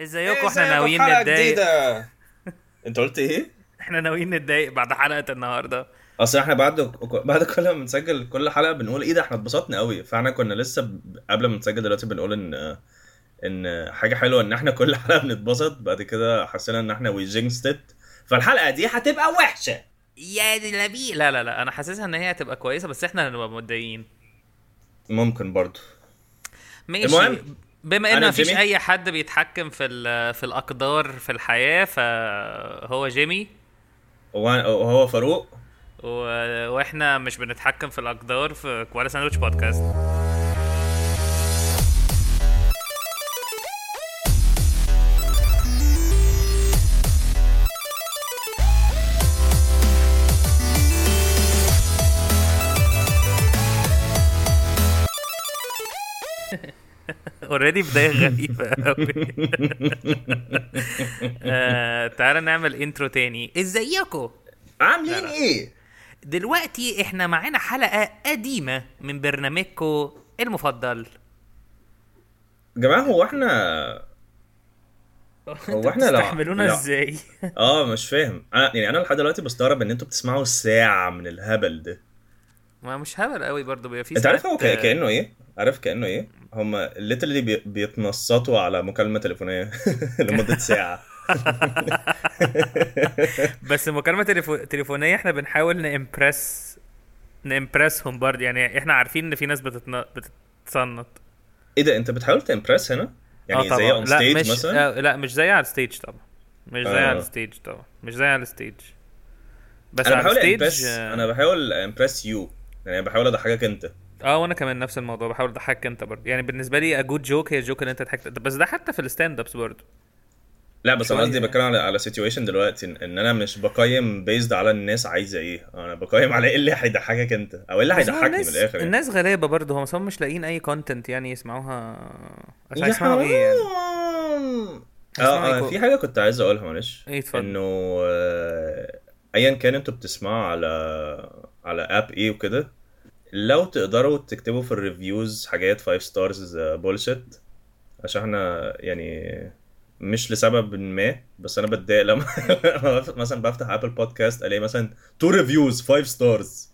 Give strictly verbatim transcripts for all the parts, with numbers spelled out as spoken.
ازيكم؟ احنا ناويين نتضايق. انت قلت ايه؟ احنا ناويين نتضايق بعد حلقه النهارده. اصل احنا بعد بعد كل ما بنسجل كل حلقه بنقول ايه ده احنا اتبسطنا قوي، فاحنا كنا لسه قبل ما نسجل دلوقتي بنقول ان ان حاجه حلوه ان احنا كل حلقه بنتبسط، بعد كده حسينا ان احنا ويجينستد فالحلقه دي هتبقى وحشه يا دي لبي. لا لا لا انا حاسسها ان هي هتبقى كويسه بس احنا هنبقى متضايقين ممكن برضو. ماشي. المهم بما ان مفيش اي حد بيتحكم في في الاقدار في الحياه، فهو جيمي وهو فاروق و... واحنا مش بنتحكم في الاقدار في كوالا ساندويتش بودكاست. اوريدي بدايه غريبه قوي. آه، تعال نعمل انترو تاني. ازيكم؟ عاملين ايه دلوقتي؟ احنا معانا حلقه قديمه من برنامجكم المفضل. جماعه هو احنا هو احنا لا بتستحملونا ازاي؟ اه مش فاهم انا، يعني انا لحد دلوقتي بستغرب ان انتوا بتسمعوا ساعه من الهبل ده. ما مش هبل قوي برضو، بيبقى في انت عارف هو كانه ايه، عارف كانه ايه، هم اللي اللي بي... بيتنصتوا على مكالمه تليفونيه لمده ساعه. بس مكالمه تليفو... تليفونيه احنا بنحاول نامبرس نامبرسهم برضه، يعني احنا عارفين ان في ناس بتتن... بتتصنط. ايه ده انت بتحاول تامبرس هنا يعني زي اون ستيج مثلا؟ لا مش زي على الستيج طبعا، مش زي آه. على الستيج طبعا مش زي على الستيج بس انا على الستيج انا بحاول امبرس يو، يعني بحاول اضحكك انت. اه وانا كمان نفس الموضوع بحاول اضحكك انت برضه، يعني بالنسبه لي اجود جوك هي الجوك اللي انت ضحكت. بس ده حتى في الستاند ابس برضه. لا بس انا قصدي بتكلم على على سيتويشن دلوقتي ان انا مش بقيم بيزد على الناس عايزه ايه، انا بقيم على ايه اللي هيضحكك انت او ايه اللي هيضحكني من الاخر. يعني الناس غلابه برضه، هم اصلا مش لاقيين اي كونتنت يعني يسمعوها عشان يسمعوا ايه يعني. اه في حاجه كنت عايز اقولها معلش، انه ايا كان انتوا بتسمعوا على على اب ايه وكده، لو تقدروا تكتبوا في الريفيوز حاجات خمسة ستارز بولشيت، عشان احنا يعني مش لسبب ما، بس انا بتضايق لما مثلا بفتح ابل بودكاست الاقي مثلا تو ريفيوز خمسة ستارز،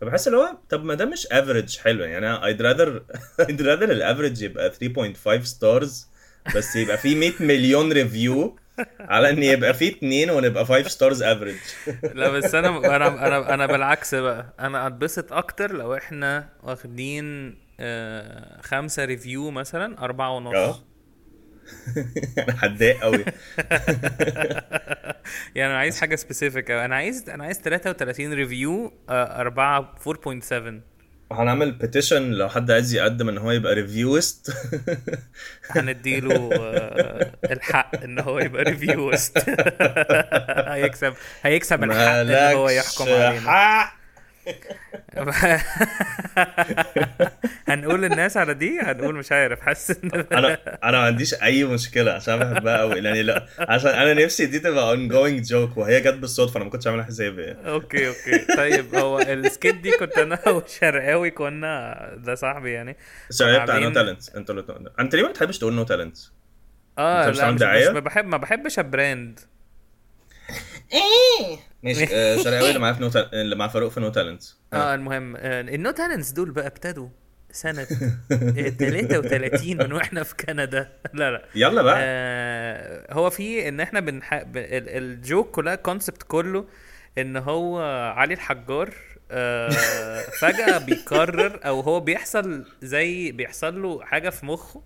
فبحس اللي هو طب ما ده مش افريج حلو يعني. انا ايد رادر ايد رادر الافريج يبقى ثلاثة فاصلة خمسة ستارز بس يبقى فيه مية مليون ريفيو على ان يبقى فيه اتنين ونبقى خمسة ستارز افريج. لا بس انا انا انا انا بالعكس بقى، انا اتبسط اكتر لو احنا واخدين آه خمسة ريفيو مثلا أربعة ونص. اه انا هتضايق قوي يعني. انا عايز حاجه سبيسيفيك، انا عايز انا عايز ثلاثة وثلاثين ريفيو آه أربعة أربعة فاصلة سبعة. هنعمل بيتيشن لو حد عايز يقدم ان هو يبقى ريفيوست هنديله الحق ان هو يبقى ريفيوست. هيكسب هيكسب الحق ان هو يحكم علينا. هنقول للناس على دي، هنقول مش عارف حاسس انا انا ما عنديش اي مشكله عشان بحبها قوي يعني. لا عشان انا نفسي دي تبقى ongoing joke وهي جت بالصدفه، انا ما كنتش عامل حسابي. اوكي اوكي طيب. هو السكيت دي كنت انا وشرقاوي كنا ده صاحبي يعني شرقاوي بتاع نو تالنتس. انت انت ليه ما بتحبش تقول نو تالنتس؟ اه لا مش ما بحب ما بحبش البراند. ايه ماشي شرقاوي اللي معاه في نو تالنت اللي مع فاروق في نو تالنت. اه المهم النو تالنتس دول بقى ابتدوا سنه ثلاثة وثلاثين من واحنا في كندا. لا لا يلا بقى. آه هو في ان احنا بنح... الجوك كلها كونسبت كله ان هو علي الحجار آه فجاه بيقرر او هو بيحصل زي بيحصل له حاجه في مخه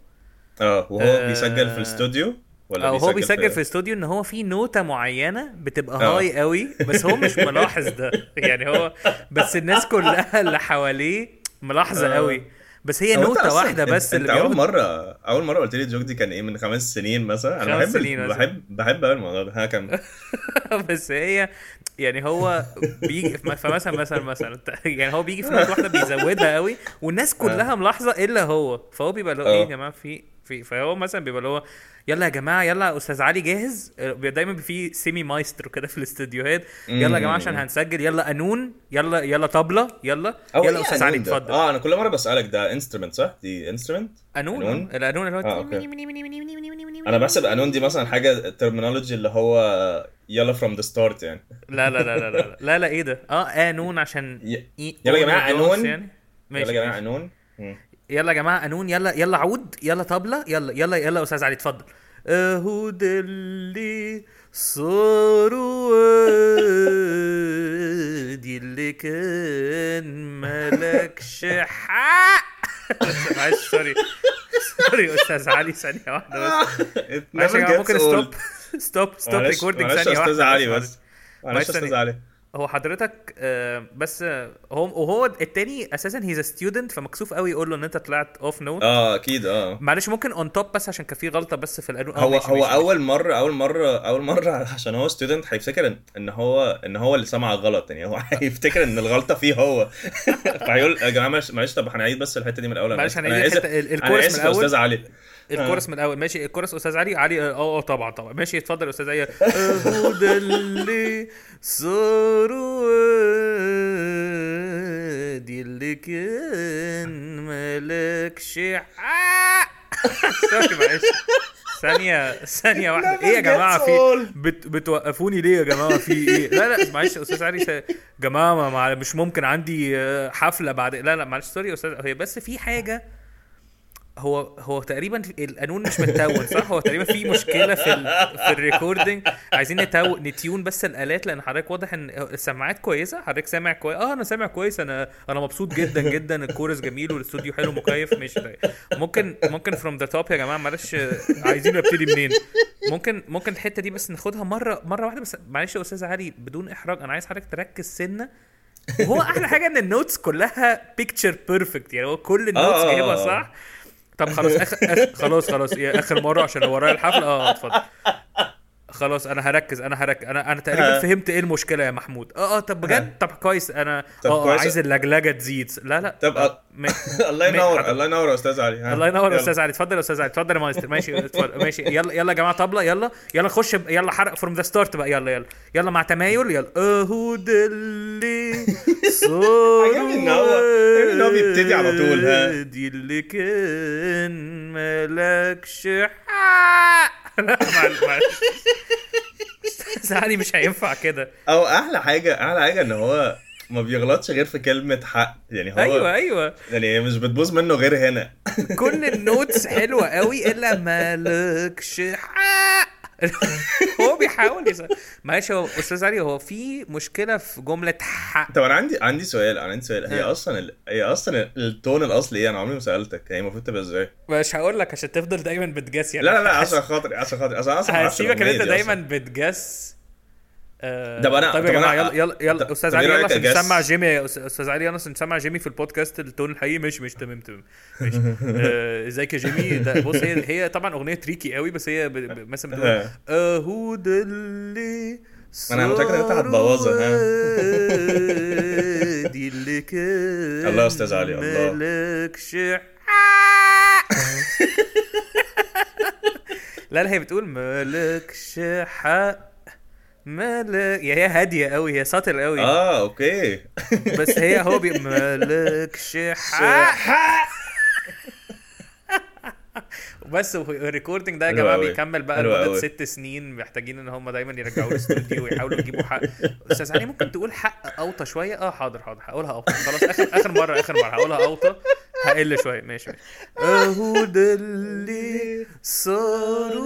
اه وهو آه بيسجل في الاستوديو ولا هو بيسجل في الاستوديو ان هو في نوتة معينة بتبقى أوه. هاي قوي بس هو مش ملاحظ ده يعني، هو بس الناس كلها اللي حواليه ملاحظة أوه. قوي بس هي نوتة واحدة بس. اللي اول مرة اول مرة قلت لي الجوك دي كان ايه من خمس سنين مثلا؟ انا بحب مثلاً. بحب بحب اول الموضوع ده كان بس هي يعني هو بيجي فمثلا مثلا مثلا يعني هو بيجي في نقطة واحدة بيزودها قوي والناس كلها ملاحظة الا هو، فهو بيبقى له ايه يا جماعة في في فهو مثلا بيبقى اللي هو يلا يا جماعه يلا استاذ علي جاهز, دايما في سيمي مايسترو كده في الاستوديوهات, يلا يا جماعه عشان هنسجل, يلا قانون, يلا يلا طبله, يلا يلا استاذ علي اتفضل. اه انا كل مره بسالك ده انسترومنت صح؟ دي انسترومنت قانون, القانون اللي هو انا بحسب قانون دي مثلا حاجه الترمينولوجي اللي هو يلا فروم ذا ستارت يعني. لا لا لا لا لا لا ايه ده, اه قانون عشان يلا يا جماعه قانون, يلا يا جماعه قانون, يلا يا جماعه قانون, يلا يلا عود, يلا طبله, يلا يلا يلا استاذ علي اتفضل. اهو اللي صاروا دي اللي كان مالكش حق. معلش سوري سوري استاذ علي ثانيه واحده بس عشان ممكن ستوب ستوب ستوب ريكوردنج ثانيه واحده استاذ علي بس معلش استاذ علي. هو حضرتك بس هو وهو التاني اساسا هيز ستودنت فمكسوف قوي يقول له ان انت طلعت اوف نوت. اه اكيد اه معلش ممكن اون توب بس عشان كان في غلطه بس في القانون. هو ميش هو ميش اول مره اول مره اول مره عشان هو ستودنت هيفتكر ان هو ان هو اللي سمع غلط, يعني هو هيفتكر ان الغلطه فيه هو. فهيقول يا جماعه معلش طب هنعيد بس الحته دي من الاول. معلش هنعيد الكورس من الاول استاذ علي, الكورس من الاول ماشي, الكورس استاذ علي علي اه طبعا طبعا ماشي اتفضل استاذ علي. روه دي اللي كان مالكش حق. سوري معلش ثانيه ثانيه واحده. ايه يا جماعه في بت... بتوقفوني ليه يا جماعه في ايه؟ لا لا معلش استاذ علي يا جماعه ما مش ممكن عندي حفله بعد. لا لا معلش سوري استاذ, هي بس في حاجه هو هو تقريبا القانون مش متون صح, هو تقريبا في مشكله في ال في الريكوردنج, عايزين نتو... نتيون بس الالات لان حضرتك واضح ان السماعات كويسه, حضرتك سامع كويس. اه انا سامع كويس, انا انا مبسوط جدا جدا, الكورس جميل والاستوديو حلو مكيف ماشي. ممكن ممكن فروم ذا توب يا جماعه معلش عايزين نبتدي منين؟ ممكن ممكن الحته دي بس ناخدها مره مره واحده بس معلش يا استاذ علي بدون احراج, انا عايز حضرتك تركز سنه. وهو احلى حاجه ان النوتس كلها بيكتشر بيرفكت, يعني هو كل النوتس جايبها صح. طب خلاص أخ... أخ... خلاص خلاص يا اخر مره عشان ورايا الحفله. اه اتفضل خلاص انا هركز انا هركز انا انا تقريبا فهمت ايه المشكله يا محمود. اه اه طب بجد طب كويس انا اه عايز اللجلجه تزيد. لا لا طب أ... م... الله ينور الله ينور يا استاذ علي, الله ينور يا استاذ علي اتفضل يا استاذ علي اتفضل يا مايستر ماشي اتفضل ماشي يلا يلا يا جماعه طبله يلا يلا نخش ب... يلا حرق فروم ذا ستارت بقى يلا يلا يلا مع تمايل يلا اهو دلي صوره هو بيبتدي على طول. ها دي اللي كان مالكش حق. لا معلش زعلي مش هينفع كده. او احلى حاجه احلى حاجه ان هو ما بيغلطش غير في كلمه حق, يعني هو ايوه ايوه يعني مش بتبوظ منه غير هنا. كل النوتس حلوه قوي الا مالكش حق. هو بيحاول يسأل معلش يا استاذ علي هو في مشكله في جمله حق. طب انا عندي عندي سؤال انا عندي سؤال هي اصلا ال... هي اصلا التون الاصلي ايه؟ انا عمري ما سالتك هي المفروض تبقى ازاي. مش هقول لك عشان تفضل دايما بتجاس يعني. لا لا لا عشان خاطري عشان خاطري عشان اصلا هسيبك انت دايما بتجاس. آه طب انا طب انا يلا يلا يلا استاذ علي يلا نسمع جيمي استاذ علي يلا نسمع جيمي في البودكاست التون الحقيقي مش مش تمام تمام ماشي ازيك آه يا جيمي ده بص هي هي طبعا اغنيه تريكي قوي بس هي مثلا بتقول اهو اللي انا متاكد ان انت هتبوظها. ها دي اللي كان الله استاذ علي الله مالكش حق. لا لا هي بتقول مالكش حق مالا يا هي هاديه قوي هي ساتل قوي. اه اوكي بس هي هو مالكش حق وبس. الريكوردنج ده يا جماعه بيكمل بقى لمده ست سنين, محتاجين ان هم دايما يرجعوا الاستوديو ويحاولوا يجيبوا حق. استاذ علي ممكن تقول حق اوطى شويه؟ اه حاضر حاضر هقولها اوطى خلاص. اخر اخر مره اخر مره هقولها اوطى هقل شويه ماشي. اهو ده اللي صاروا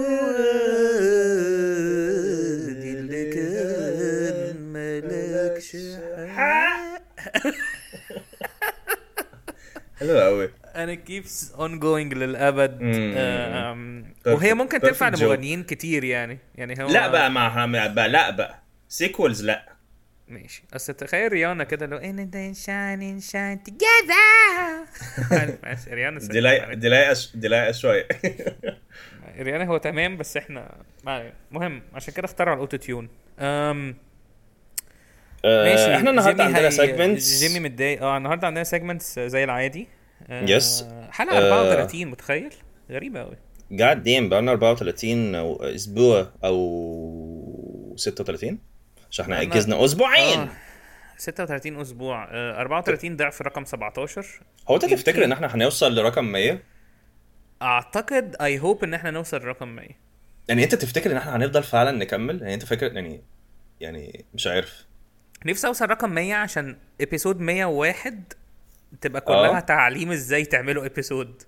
مالكش حق. حلو قوي انا كيبس اون جوينج للابد. وهي ممكن تنفع لمغنيين كتير يعني يعني هو لا بقى مع بقى لا بقى سيكولز لا ماشي. اصل تخيل ريانا كده لو ان ذا شاين شاين تجذا ريانا دي لا دي لا دي لا شويه ريانا هو تمام بس احنا مهم عشان كده اخترعوا الاوتو تيون. امم ماشي احنا النهارده عندنا سيجمنتس جيمي متضايق. اه النهارده عندنا سيجمنتس زي العادي. يس حلقه أربعة وثلاثين متخيل غريبه قوي God damn بقالنا أربعة وثلاثين اسبوع او ستة وثلاثين عشان احنا اجزنا اسبوعين. آه. ستة وثلاثين اسبوع. آه. أربعة وثلاثين ضعف الرقم سبعتاشر. هو انت تفتكر ان احنا هنوصل لرقم مية؟ اعتقد اي هوب ان احنا نوصل لرقم مية. يعني انت تفتكر ان احنا هنفضل فعلا نكمل؟ يعني انت فاكر يعني يعني مش عارف نفسي اوصل رقم مية عشان ايبيسود مية وواحد تبقى كلها أوه. تعليم ازاي تعملوا ايبيسود,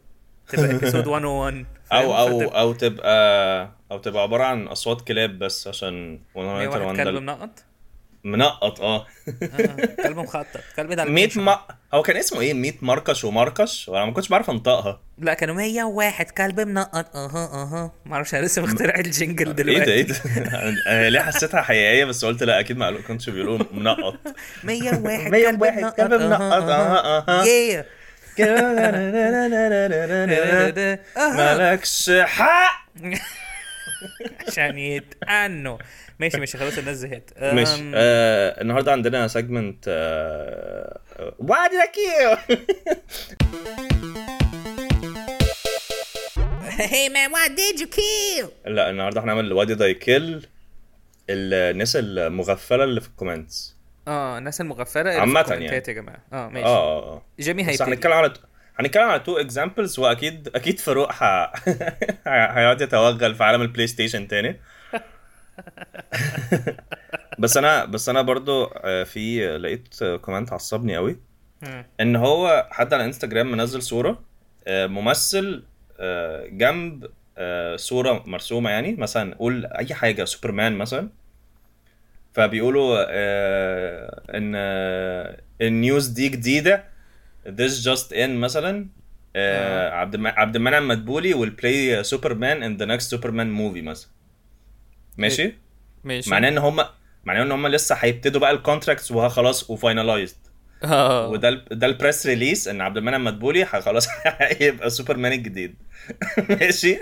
تبقى ايبيسود مية وواحد او او او تبقى او تبقى عباره عن اصوات كلاب بس عشان مية وواحد كلب منقط منقط اه, آه. كلب مخطط كلب ده مية م... هو كان اسمه ايه مية مركش ومركش وانا ما كنتش بعرف انطقها. لا كانوا مية وواحد كلب منقط اه اه ما اعرفش انا لسه مخترع الجنجل دلوقتي. ايه ده ايه ده ليه حسيتها حقيقيه بس قلت لا اكيد ما كنتش بيقولوا منقط. مية وواحد كلب منقط اه اه ايه مالكش حق عشان يتقنوا. ماشي ماشي خلاص الناس زهقت. ماشي آه، النهارده عندنا سيجمنت واد لكيو هي مان واد ديد يو كيل. لا النهارده احنا هنعمل واد داي كيل الناس المغفله اللي في الكومنتس. اه الناس المغفله عامه يعني يا جماعه. اه ماشي اه جميل. هيبقى هنتكلم على هنتكلم على تو اكزامبلز واكيد اكيد فاروق ح... هيقعد يتوغل في عالم البلاي ستيشن تاني بس انا بس انا برضو في لقيت كومنت عصبني قوي ان هو حد على انستغرام منزل صوره ممثل جنب صوره مرسومه يعني مثلا قول اي حاجه سوبرمان مثلا فبيقولوا ان النيوز دي جديده this just in مثلا عبد عبد المنعم مدبولي will play Superman in the next Superman movie مثلا. ماشي ماشي معناه ان هم معناه ان هم لسه هيبتدوا بقى الكونتراكتس وها خلاص وفاينلايزد. اه وده ال... ده البريس ريليس ان عبد المنعم مدبولي خلاص هيبقى سوبرمان الجديد. ماشي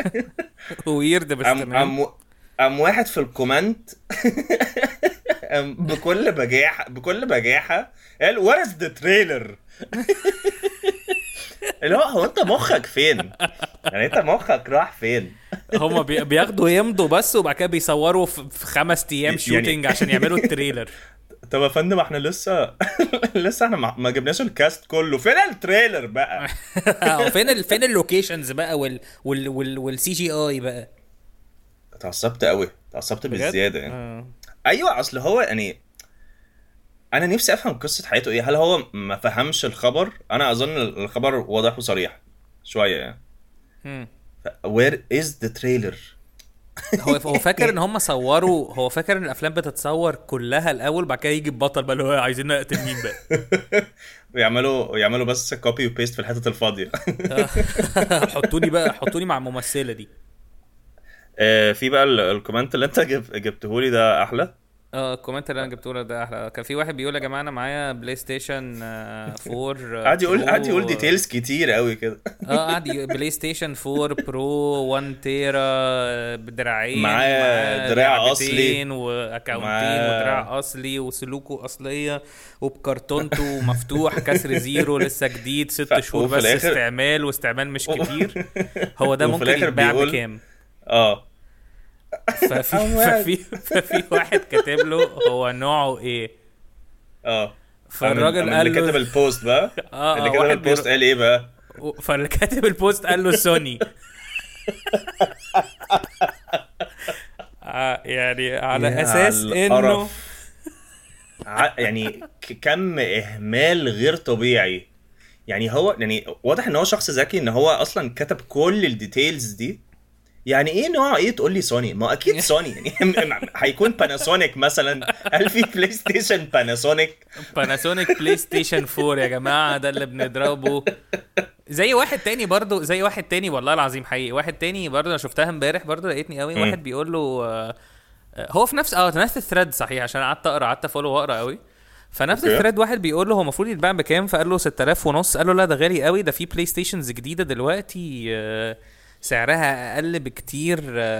ويرد بس تمام. ام ام واحد في الكومنت بكل بجاحه بكل بجاحه قال ورث ذا تريلر. اللي هو انت مخك فين يعني انت مخك راح فين؟ هما بياخدوا يمضوا بس وبعد كده بيصوروا في خمس ايام شوتينج عشان يعملوا التريلر. طب يا فندم احنا لسه لسه احنا ما جبناش الكاست كله فين التريلر بقى فين فين اللوكيشنز بقى وال وال والسي جي اي بقى. اتعصبت قوي اتعصبت بالزياده يعني. آه. ايوه اصل هو يعني انا نفسي افهم قصه حياته ايه. هل هو ما فهمش الخبر؟ انا اظن الخبر واضح وصريح شويه يعني. امم وير از ذا تريلر. هو فاكر ان هم صوروا هو فاكر ان الافلام بتتصور كلها الاول بعد كده يجي البطل بقى اللي هو عايزين نقتل مين بقى ويعملوا يعملوا بس كوبي وبيست في الحته الفاضيه حطوني بقى حطوني مع الممثله دي. آه في بقى الكومنت اللي انت جبته لي ده احلى. اه الكومنت اللي انا جبته لك ده احلى. كان في واحد بيقول يا جماعه انا معايا بلاي ستيشن أربعة عادي يقول عادي يقول ديتيلز كتير قوي كده. اه عادي بلاي ستيشن أربعة برو واحد تيرا بدراعين معايا دراع اصلي واكاونتين ودراع اصلي وسلوكه اصليه وبكرتونته مفتوح كسر زيرو لسه جديد ست شهور بس استعمال واستعمال مش كتير. هو ده ممكن يتباع بكام؟ اه ففي ففي واحد كاتب له هو نوعه ايه. اه فالراجل قال اللي كتب البوست بقى آه اللي كتب البوست قال ايه بقى فاللي كاتب البوست قال له سوني. آه يعني على اساس انه يعني كم اهمال غير طبيعي يعني. هو يعني واضح ان هو شخص ذكي ان هو اصلا كتب كل الديتيلز دي. يعني ايه نوع ايه تقول لي سوني؟ ما اكيد سوني يعني هيكون باناسونيك مثلا. هل في بلاي ستيشن باناسونيك؟ باناسونيك بلاي ستيشن أربعة يا جماعه ده اللي بنضربه. زي واحد تاني برضو زي واحد تاني والله العظيم حقيقي واحد تاني برضو انا شفتها امبارح برضو لقيتني قوي. واحد بيقول له هو في نفس اه نفس الثريد صحيح عشان قعدت اقرا قعدت فولو واقرا قوي. فنفس الثريد واحد بيقول له هو المفروض يتباع بكام؟ فقال له ستة آلاف ونص. قال له لا ده غالي قوي ده في بلاي ستيشنز جديده دلوقتي آه سعرها اقل بكتير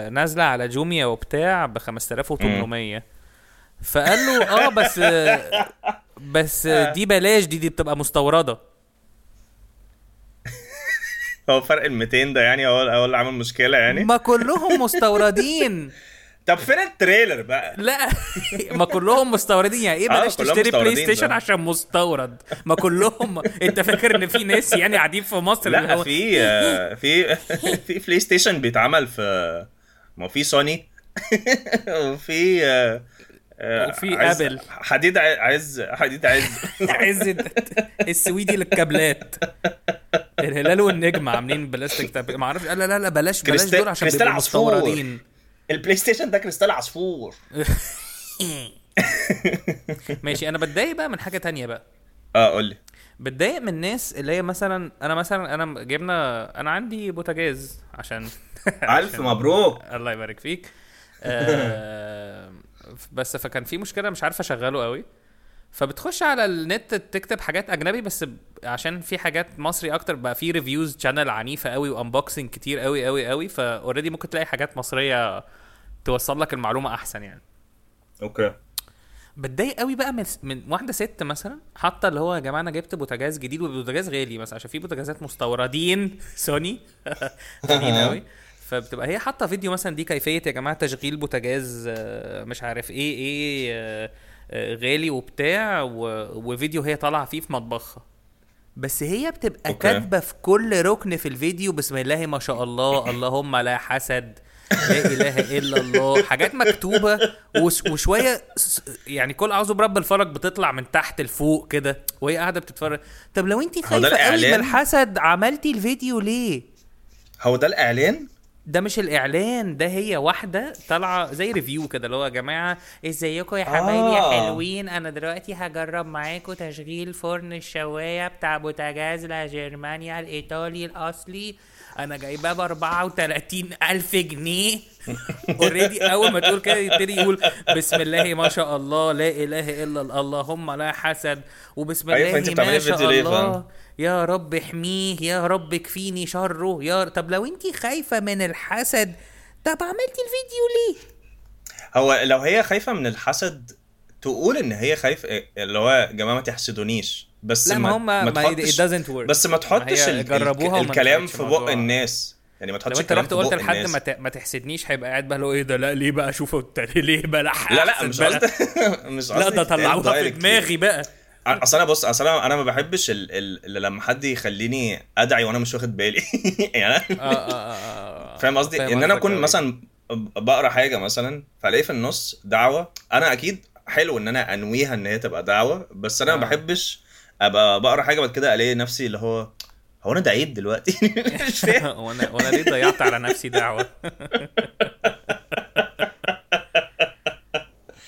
نازله على جوميا وبتاع ب خمسة آلاف وثمانمية. فقال له اه بس بس دي بلاش دي دي بتبقى مستورده هو فرق المتين ده يعني هو هو اللي عامل مشكله يعني. ما كلهم مستوردين. طب فين التريلر بقى؟ لا ما كلهم مستوردين يعني. ايه بلاش تشتري بلاي ستيشن عشان مستورد؟ ما كلهم. انت فاكر ان في ناس يعني قاعدين في مصر؟ لا في في في بلاي ستيشن بيتعمل في، ما في سوني وفي وفي ابل. حديد عز حديد عز عز السويدي للكابلات. الهلال والنجم عاملين بلاستيك. طب ما اعرفش. لا لا لا بلاش بلاش دول عشان بيبقوا مستوردين. البلاي ستيشن ده كريستال عصفور. ماشي. انا بتضايق بقى من حاجه تانية بقى. اه قول لي. بتضايق من الناس اللي هي مثلا انا مثلا انا جبنا انا عندي بوتاجاز عشان الف مبروك الله يبارك فيك. آه بس فكان في مشكله مش عارفه اشغله قوي، فبتخش على النت تكتب حاجات اجنبي بس عشان في حاجات مصري اكتر بقى، في ريفيوز شانل عنيفه قوي وانبوكسنج كتير قوي قوي قوي، فاوريدي ممكن تلاقي حاجات مصريه توصل لك المعلومه احسن يعني. اوكي. بتضايق قوي بقى من, من واحده ست مثلا حاطه اللي هو يا جماعه انا جبت بوتاجاز جديد وبوتاجاز غالي، بس عشان في بوتاجازات مستوردين سوني غاليين قوي، فبتبقى هي حاطه فيديو مثلا دي كيفيه يا جماعه تشغيل بوتاجاز مش عارف ايه ايه غالي وبتاع، وفيديو هي طالعه فيه في مطبخها، بس هي بتبقى كاتبه في كل ركن في الفيديو بسم الله ما شاء الله اللهم لا حسد لا اله الا الله، حاجات مكتوبه وشويه يعني كل اعوذ برب الفلق بتطلع من تحت لفوق كده وهي قاعده بتتفرج. طب لو انت خايفه قوي من الحسد عملتي الفيديو ليه؟ هو ده الاعلان؟ ده مش الاعلان، ده هي واحده طالعه زي ريفيو كده اللي هو يا جماعه ازيكم يا حبايبي يا حلوين، انا دلوقتي هجرب معاكم تشغيل فرن الشوايه بتاع بوتاجاز لا جرمانيا الايطالي الاصلي، انا جايباه ب اربعة وتلاتين الف جنيه. اوريدي اول ما تقول كده يبتدي يقول بسم الله ما شاء الله لا اله الا الله اللهم لا حسد وبسم الله ما شاء الله يا رب احميه يا رب كفيني شره يا. طب لو انتي خايفه من الحسد طب عملتي الفيديو ليه؟ هو لو هي خايفه من الحسد تقول ان هي خايفه اللي هو جماعه ما تحسدونيش، بس ما ما, ما تحطش بس ما تحطش ال... الكلام في بق الناس يعني. ما تحطش الكلام في بق الناس. لو انت قلت لحد ما, ت... ما تحسدنيش هيبقى قاعد بقى له ايه ده؟ لا ليه بقى اشوفه ليه بقى؟ لا لا, لا مش قصدي مش قصدي لا ده طلعوها في دماغي بقى. اصلا بص اصلا انا ما بحبش ال... ال... لما حد يخليني ادعي وانا مش واخد بالي يعني. فاهم قصدي ان انا اكون مثلا بقرا حاجه مثلا فلاقي في النص دعوه، انا اكيد حلو ان انا انويها ان هي تبقى دعوه، بس انا ما بحبش ابقى بقرا حاجه بعد كده الاقي نفسي اللي هو هو انا دعيت دلوقتي مش فاهم وانا وانا ليه ضيعت على نفسي دعوه.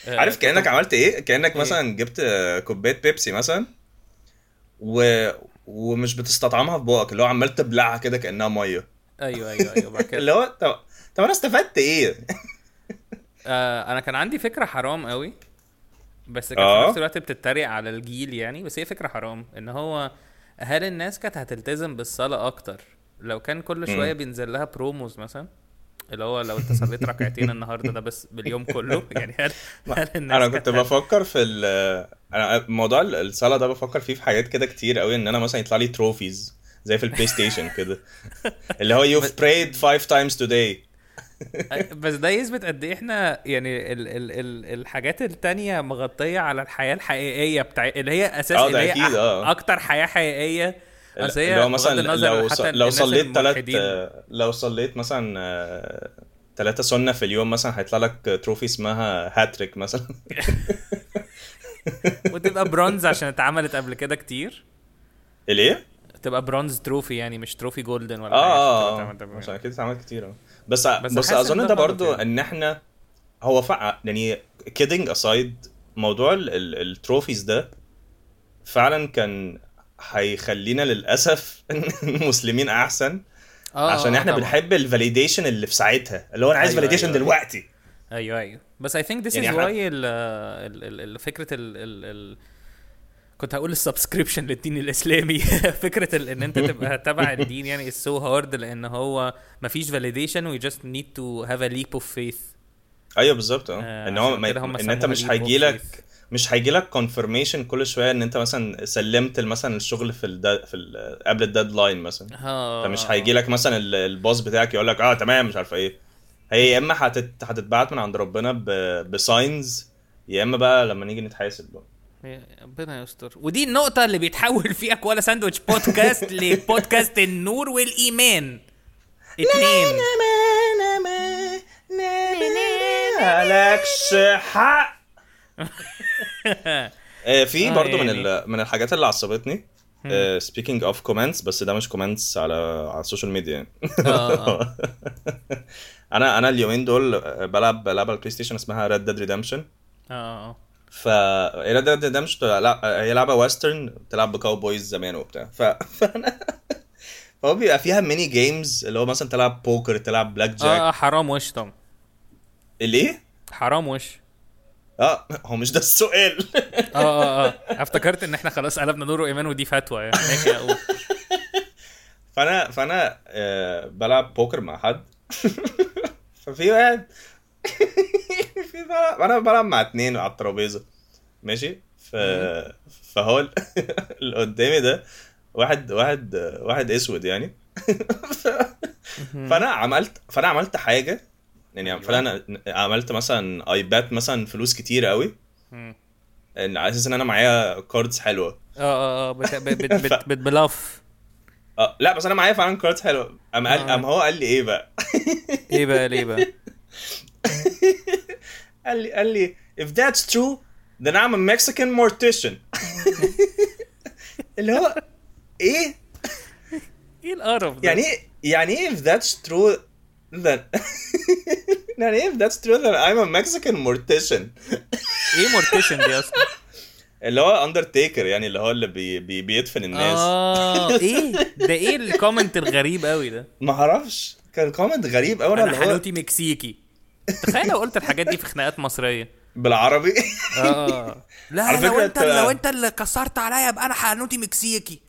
عارف كأنك عملت ايه؟ كأنك مثلا جبت كوبايه بيبسي مثلا و... ومش بتستطعمها في بوقك، اللي هو عمال تبلعها كده كأنها ميه. ايوه ايوه ايوه بقى كده اللي هو طب طب انا استفدت ايه؟ انا كان عندي فكره حرام قوي بس كانت في نفس الوقت بتتريق على الجيل يعني، بس هي فكره حرام ان هو هل الناس كانت هتلتزم بالصلاه اكتر لو كان كل شويه بينزل لها بروموز مثلا اللي هو لو انت صليت ركعتين النهارده ده بس باليوم كله يعني؟ هل, هل الناس انا كنت بفكر في انا موضوع الصلاه ده بفكر فيه في حاجات كده كتير قوي، ان انا مثلا يطلع لي تروفيز زي في البلاي ستيشن كده اللي هو you've prayed five times today. بس ده يثبت قد ايه احنا يعني ال ال ال الحاجات التانية مغطية على الحياة الحقيقية بتاع اللي هي اساس اللي هي أح- اكتر حياة حقيقية. لو مثلا لو, ص- لو صليت تلات لو صليت مثلا تلاتة سنة في اليوم مثلا هيطلع لك تروفي اسمها هاتريك مثلا وتبقى برونز عشان اتعملت قبل كده كتير. ليه تبقى برونز تروفي يعني مش تروفي جولدن ولا اه اه عشان كده اتعملت كتير. بس بس, بس اظن ده برضو ان احنا هو فعلا يعني كيدنج اسايد موضوع التروفيز ده فعلا كان هيخلينا للاسف المسلمين احسن آه عشان آه احنا طبعا. بنحب الفاليديشن اللي في ساعتها اللي هو انا عايز فاليديشن أيوة أيوة دلوقتي ايوه ايوه بس اي ثينك ذس از واي الفكره ال ال كنت هقول السبسكريبشن للدين الاسلامي فكره ان انت تبقى تبع الدين يعني is so hard لان هو مفيش validation we just need to have a leap of faith. ايوه بالظبط اه ان هو ان انت مش هيجيلك مش هيجيلك confirmation كل شويه ان انت مثلا سلمت مثلا الشغل في الدا... في ال... قبل الديدلاين مثلا. فمش هيجيلك مثلا البوس بتاعك يقول لك اه تمام مش عارفه ايه. هي يا اما هتت... هتتبعت من عند ربنا ب... بساينز، يا اما بقى لما نيجي نتحاسب بقى ربنا يستر. ودي النقطه اللي بيتحول فيها كوالا ساندويتش بودكاست لبودكاست النور والايمان اتنين. مالكش حق. في برضو من من الحاجات اللي عصبتني speaking of comments، بس ده مش comments على على السوشيال ميديا. انا انا اليومين دول بلعب بلعب على البلاي ستيشن اسمها Red Dead Redemption. اه ف Red Dead Redemption هي لعبه ويسترن بتلعب بكاوبويز زمان وبتاع. ف فانا هو بيبقى فيها ميني جيمز اللي هو مثلا تلعب بوكر، تلعب بلاك جاك. اه حرام وش طبعا. ليه حرام وش؟ اه هو مش ده السؤال. اه اه اه افتكرت ان احنا خلاص قلبنا نور وايمان ودي فتوى يعني. ماشي اقول. فانا فانا آه بلعب بوكر مع حد. ففي واحد في بلعب. انا بلعب مع اتنين على الترابيزه ماشي. ف فهو اللي قدامي ده واحد واحد واحد اسود يعني. فانا عملت فانا عملت حاجه يعني. فانا عملت مثلا ايباد مثلا فلوس كتير قوي ان على اساس ان انا معايا كاردز حلوه. اه اه بتبلف. اه لا بس انا معايا فعلا كاردز حلوه. ام ام هو قال لي ايه بقى ايه بقى ليه بقى قال لي قال لي if that's true then I'm a Mexican mortician. اللي هو ايه ايه القرف ده يعني؟ يعني if that's true then يعني if that's true then I'm a Mexican mortician. ايه mortician دي اصلا؟ اللي هو اندرتيكر يعني، اللي هو اللي بي بي بيدفن الناس. اه ايه ده؟ ايه الكومنت الغريب قوي ده؟ ما اعرفش، كان كومنت غريب قوي. انا حلوتي مكسيكي. تخيل لو قلت الحاجات دي في خناقات مصريه بالعربي. اه لا لو انت لو انت اللي كسرت عليا يبقى انا حانوتي مكسيكي.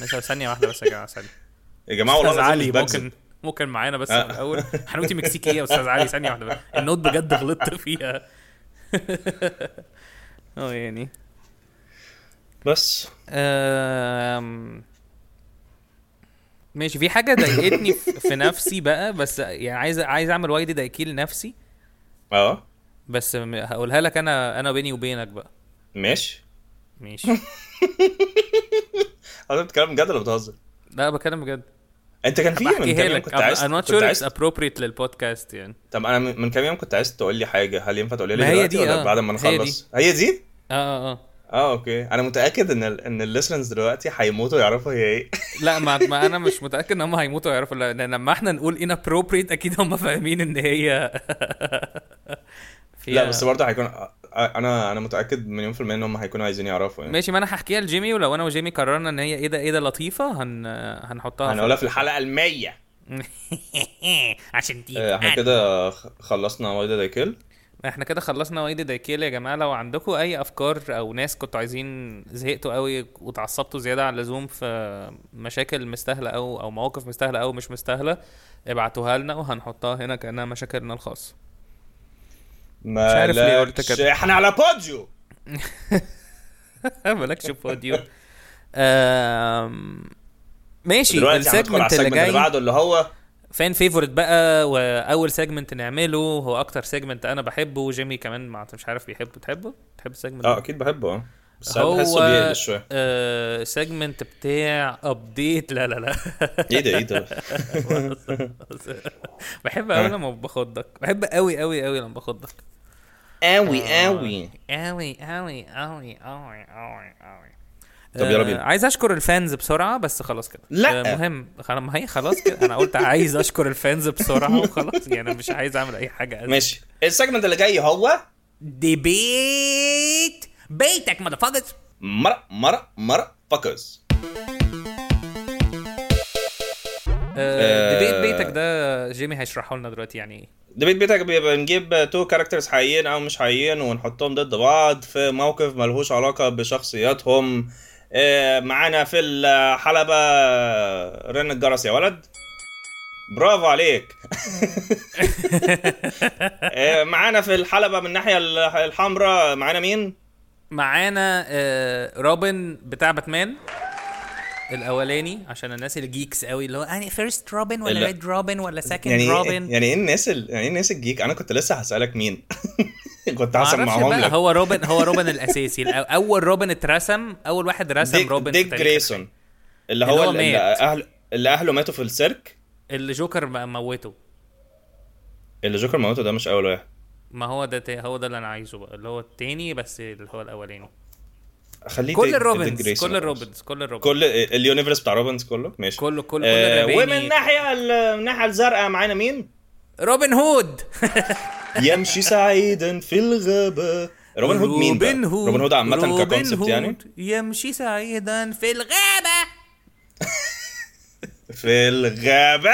ماشي ثانيه واحده بس يا جماعه. ثانيه يا جماعه والله علي ممكن ممكن معانا بس الاول. حانوتي مكسيكيه يا استاذ علي. ثانيه واحده بس، النوت بجد غلطت فيها. اه يعني بس امم ماشي. في حاجه ضايقتني في نفسي بقى، بس يعني عايز عايز اعمل وايد ضايقتي لنفسي. اه بس هقولها لك انا انا بيني وبينك بقى. ماشي ماشي. انا بتكلم بجد ولا بتهزر؟ لا بكلم بجد. انت كان في من كام يوم كنت عايز انا مش عايز ابروبريت للبودكاست يعني. طب انا من كام يوم كنت عايز تقول لي حاجه، هل ينفع تقولها لي دلوقتي ولا بعد ما نخلص؟ هي دي. اه اه اه اوكي. انا متاكد ان ال ان الليسنرز دلوقتي هيموتوا يعرفوا هي ايه. لا ما, ما انا مش متاكد ان هم هيموتوا يعرفوا، لان لما احنا نقول ان ابروبريت اكيد هم فاهمين ان هي. لا بس برضه هيكون انا انا متاكد مليون في المية ان هم هيكونوا عايزين يعرفوا يعني. ماشي ما انا هحكيها لجيمي، ولو انا وجيمي قررنا ان هي ايه ده ايه ده لطيفه هن هنحطها هنقولها في الحلقه المية. عشان دي احنا كده خلصنا وايد دايكل. احنا كده خلصنا وايد دايكل يا جماعه. لو عندكم اي افكار او ناس كنتوا عايزين، زهقتوا قوي وتعصبتوا زياده عن اللزوم في مشاكل مستاهله او او مواقف مستاهله او مش مستاهله، ابعتوها لنا وهنحطها هنا كانها مشاكلنا الخاصه. مش عارف ليه قلت كده. احنا على بوديو. مالكش بوديو. امم ماشي. السيجمنت اللي جاي بعده اللي هو فان فيفورت بقى، واول سيجمنت نعمله هو اكتر سيجمنت انا بحبه وجيمي كمان ما مش عارف بيحبه. تحبه تحب السيجمنت؟ اه اكيد بحبه، بس بحسه بيقل شويه. اه سيجمنت بتاع ابديت. لا لا لا ايه ده ايه ده بحب قوي لما باخدك، بحب قوي قوي قوي لما باخدك قوي قوي قوي قوي قوي قوي قوي. طب يلا بينا. عايز اشكر الفانز بسرعه بس خلاص كده. لا المهم ما هي خلاص كده. انا قلت عايز اشكر الفانز بسرعه وخلاص يعني، مش عايز اعمل اي حاجه. ماشي. السيجمنت اللي جاي هو ديبيت بيتك مدفقز مر مر مر فقز. أه ديبيت بيتك ده جيمي هيشرحه لنا دلوقتي يعني ايه. ديبيت بيتك بيبقى نجيب تو كاركترز حقيقيين او مش حقيقيين ونحطهم ضد بعض في موقف ملهوش علاقه بشخصياتهم. أه معانا في الحلبه رن الجرس يا ولد. برافو عليك. معانا في الحلبة من ناحية الحمراء معانا مين؟ معانا روبن بتاع باتمان الاولاني, عشان الناس اللي جيكس قوي اللي هو يعني فيرست روبن ولا ريد روبن ولا سكند روبن. يعني ايه الناس يعني الناس الجيك؟ انا كنت لسه هسألك مين. كنت هسمع معاهم لك. هو روبن, هو روبن الاساسي. اول روبن اترسم, اول واحد رسم ديك روبن ديك جريسون اللي هو اللي اهله اللي اهله ماتوا في السيرك, اللي جوكر موته. اللي جوكر موته ده مش اول واحد. ما هو ده هو ده اللي انا عايزه بقى, اللي هو التاني بس اللي هو الاولاني. خليه كل الروبنز كل الروبنز كل الروبنز كل اليونيفرس بتاع روبنز كله ماشي كله كله آه. ومن ناحية الناحية الزرقاء معانا مين؟ روبن هود. يمشي سعيدا في الغابة. روبن هود مين بقى؟ روبن هود عامة ككونسبت يعني يمشي سعيدا في الغابة. في الغابة.